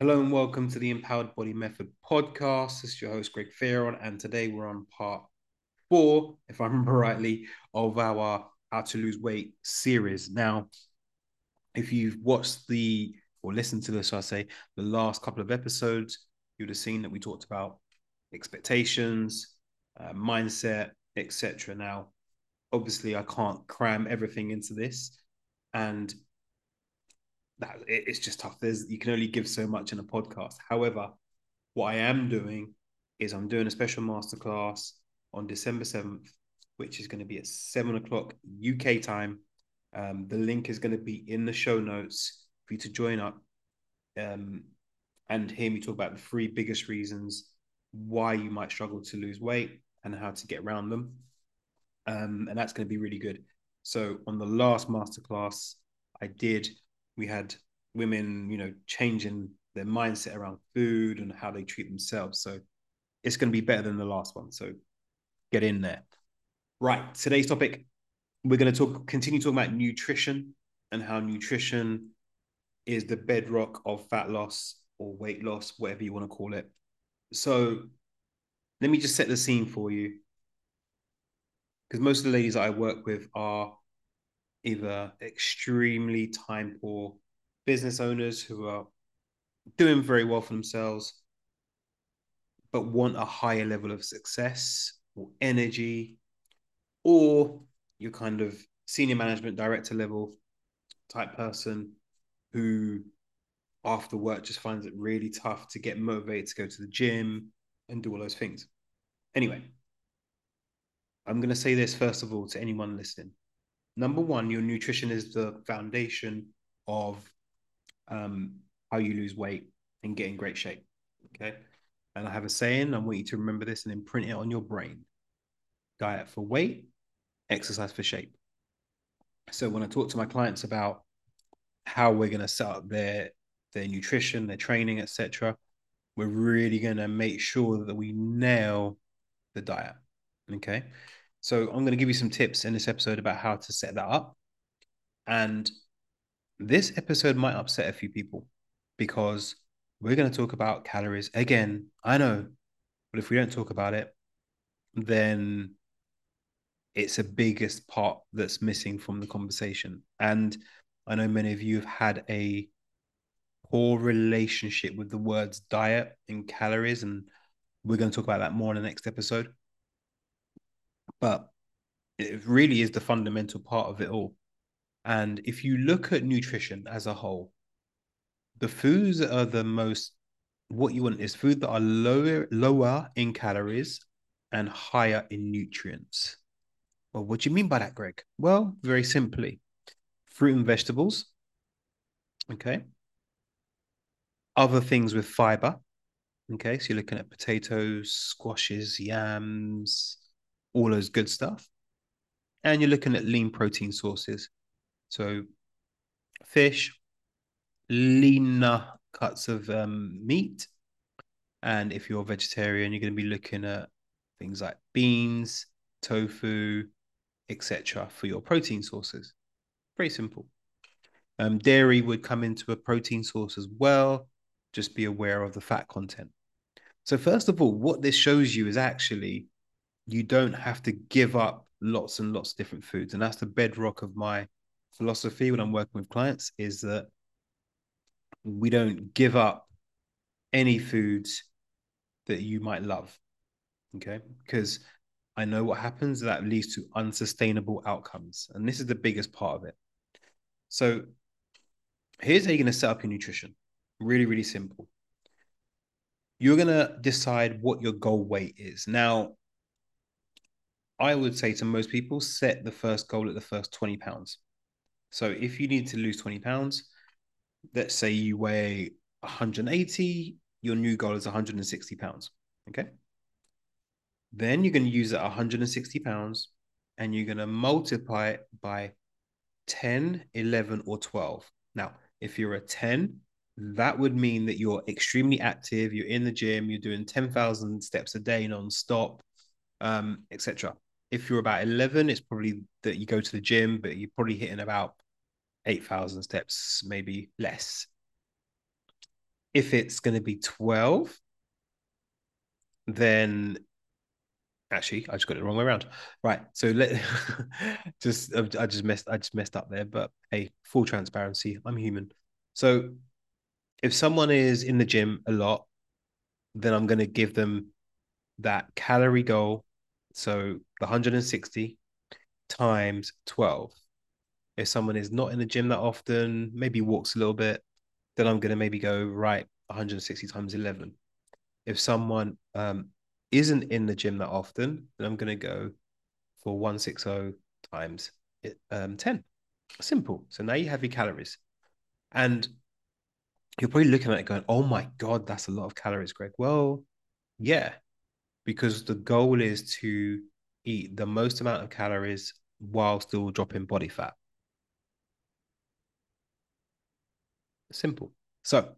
Hello and welcome to the Empowered Body Method podcast. This is your host, Greg Fearon, and today we're on part 4, if I remember rightly, of our How to Lose Weight series. Now, if you've watched the last couple of episodes, you would have seen that we talked about expectations, mindset, etc. Now, obviously, I can't cram everything into this, and it's just tough. You can only give so much in a podcast. However, what I am doing is I'm doing a special masterclass on December 7th, which is going to be at 7:00 UK time. The link is going to be in the show notes for you to join up and hear me talk about the 3 biggest reasons why you might struggle to lose weight and how to get around them. And that's going to be really good. So on the last masterclass we had women, changing their mindset around food and how they treat themselves. So it's going to be better than the last one. So get in there. Right. Today's topic, we're going to continue talking about nutrition and how nutrition is the bedrock of fat loss or weight loss, whatever you want to call it. So let me just set the scene for you, because most of the ladies that I work with are either extremely time poor business owners who are doing very well for themselves, but want a higher level of success or energy, or you're kind of senior management director level type person who after work just finds it really tough to get motivated to go to the gym and do all those things. Anyway, I'm going to say this first of all to anyone listening. Number one, your nutrition is the foundation of how you lose weight and get in great shape, okay? And I have a saying, I want you to remember this and imprint it on your brain. Diet for weight, exercise for shape. So when I talk to my clients about how we're going to set up their nutrition, their training, etc., we're really going to make sure that we nail the diet, okay? So I'm going to give you some tips in this episode about how to set that up. And this episode might upset a few people because we're going to talk about calories again. I know, but if we don't talk about it, then it's the biggest part that's missing from the conversation. And I know many of you have had a poor relationship with the words diet and calories, and we're going to talk about that more in the next episode. But it really is the fundamental part of it all. And if you look at nutrition as a whole, the foods that are what you want is food that are lower in calories and higher in nutrients. Well, what do you mean by that, Greg? Well, very simply, fruit and vegetables, okay? Other things with fiber, okay? So you're looking at potatoes, squashes, yams, all those good stuff. And you're looking at lean protein sources. So fish, leaner cuts of meat. And if you're a vegetarian, you're going to be looking at things like beans, tofu, etc. for your protein sources. Very simple. Dairy would come into a protein source as well. Just be aware of the fat content. So first of all, what this shows you is actually you don't have to give up lots and lots of different foods. And that's the bedrock of my philosophy when I'm working with clients, is that we don't give up any foods that you might love, okay? Because I know what happens, that leads to unsustainable outcomes. And this is the biggest part of it. So here's how you're going to set up your nutrition. Really, really simple. You're going to decide what your goal weight is. Now, I would say to most people, set the first goal at the first 20 pounds. So if you need to lose 20 pounds, let's say you weigh 180, your new goal is 160 pounds, okay? Then you're going to use that 160 pounds and you're going to multiply it by 10, 11, or 12. Now, if you're a 10, that would mean that you're extremely active, you're in the gym, you're doing 10,000 steps a day non-stop, etc. If you're about 11, it's probably that you go to the gym, but you're probably hitting about 8,000 steps, maybe less. If it's going to be 12, then actually I just got it the wrong way around. Right. So I just messed up there, but hey, full transparency, I'm human. So if someone is in the gym a lot, then I'm going to give them that calorie goal. So the 160 times 12. If someone is not in the gym that often, maybe walks a little bit, then I'm going to maybe go, right, 160 times 11. If someone isn't in the gym that often, then I'm going to go for 160 times 10. Simple. So now you have your calories. And you're probably looking at it going, oh my God, that's a lot of calories, Greg. Well, yeah, because the goal is to eat the most amount of calories while still dropping body fat. Simple. So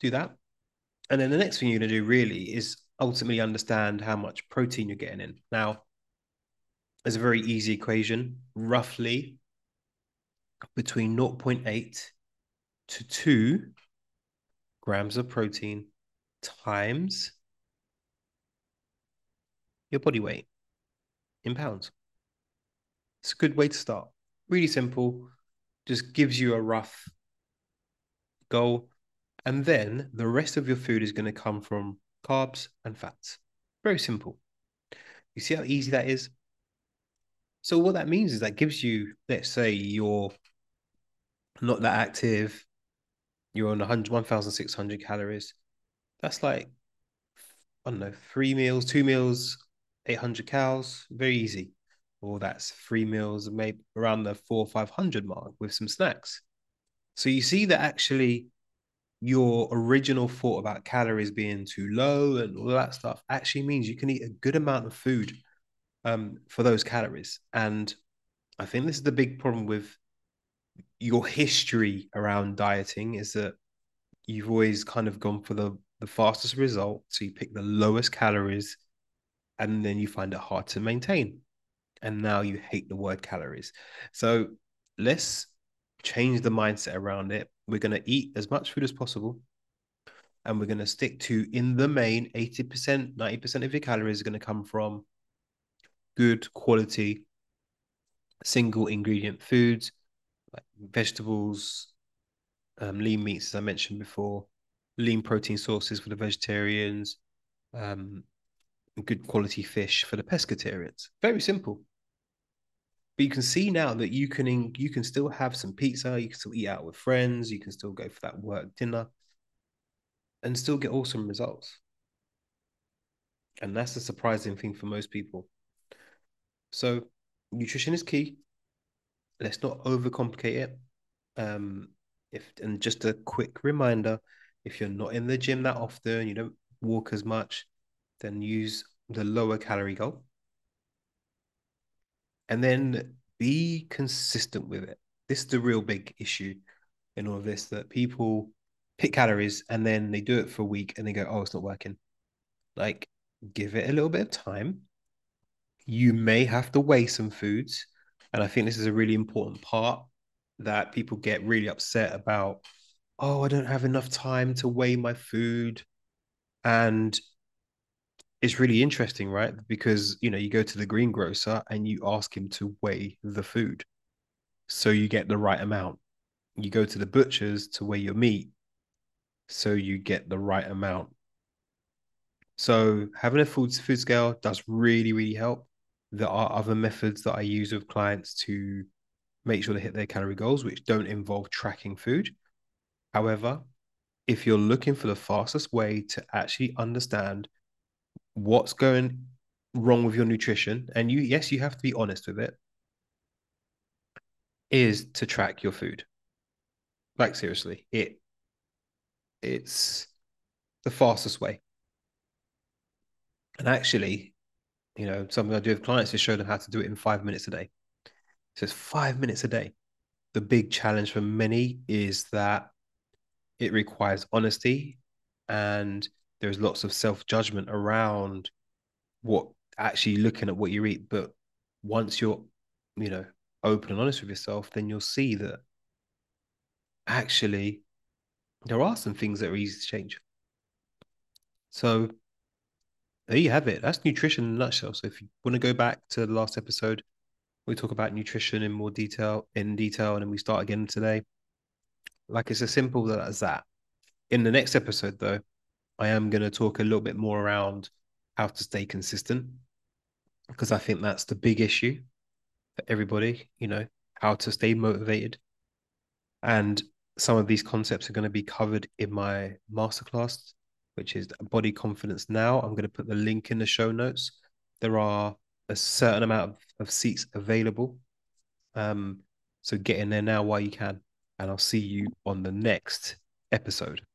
do that. And then the next thing you're going to do really is ultimately understand how much protein you're getting in. Now, there's a very easy equation, roughly between 0.8 to 2 grams of protein times your body weight in pounds. It's a good way to start. Really simple. Just gives you a rough goal, and then the rest of your food is going to come from carbs and fats. Very simple. You see how easy that is? So what that means is that gives you, let's say you're not that active, you're on 1,600 calories. That's like, I don't know, 2 meals, 800 calories, very easy. Or that's 3 meals, maybe around the 400 or 500 mark with some snacks. So you see that actually your original thought about calories being too low and all that stuff actually means you can eat a good amount of food for those calories. And I think this is the big problem with your history around dieting, is that you've always kind of gone for the fastest result. So you pick the lowest calories and then you find it hard to maintain. And now you hate the word calories. So let's change the mindset around it. We're going to eat as much food as possible. And we're going to stick to, in the main, 80%, 90% of your calories are going to come from good quality, single ingredient foods, like vegetables, lean meats, as I mentioned before, lean protein sources for the vegetarians, good quality fish for the pescatarians. Very simple. But you can see now that you can still have some pizza, you can still eat out with friends, you can still go for that work dinner and still get awesome results. And that's the surprising thing for most people. So nutrition is key. Let's not overcomplicate it. And just a quick reminder, if you're not in the gym that often, you don't walk as much, then use the lower calorie goal. And then be consistent with it. This is the real big issue in all of this, that people pick calories and then they do it for a week and they go, oh, it's not working. Like, give it a little bit of time. You may have to weigh some foods. And I think this is a really important part that people get really upset about. Oh, I don't have enough time to weigh my food. And it's really interesting, right? Because, you know, you go to the greengrocer and you ask him to weigh the food so you get the right amount. You go to the butcher's to weigh your meat so you get the right amount. So having a food scale does really, really help. There are other methods that I use with clients to make sure they hit their calorie goals, which don't involve tracking food. However, if you're looking for the fastest way to actually understand what's going wrong with your nutrition, and you have to be honest with it, is to track your food. Like, seriously, it's the fastest way. And actually, you know, something I do with clients is show them how to do it in 5 minutes a day. So it's 5 minutes a day. The big challenge for many is that it requires honesty, and there's lots of self-judgment around what actually looking at what you eat. But once you're, you know, open and honest with yourself, then you'll see that actually there are some things that are easy to change. So there you have it. That's nutrition in a nutshell. So if you want to go back to the last episode, we talk about nutrition in more detail, and then we start again today. Like, it's as simple as that. In the next episode, though, I am going to talk a little bit more around how to stay consistent, because I think that's the big issue for everybody, you know, how to stay motivated. And some of these concepts are going to be covered in my masterclass, which is Body Confidence Now. I'm going to put the link in the show notes. There are a certain amount of seats available. So get in there now while you can, and I'll see you on the next episode.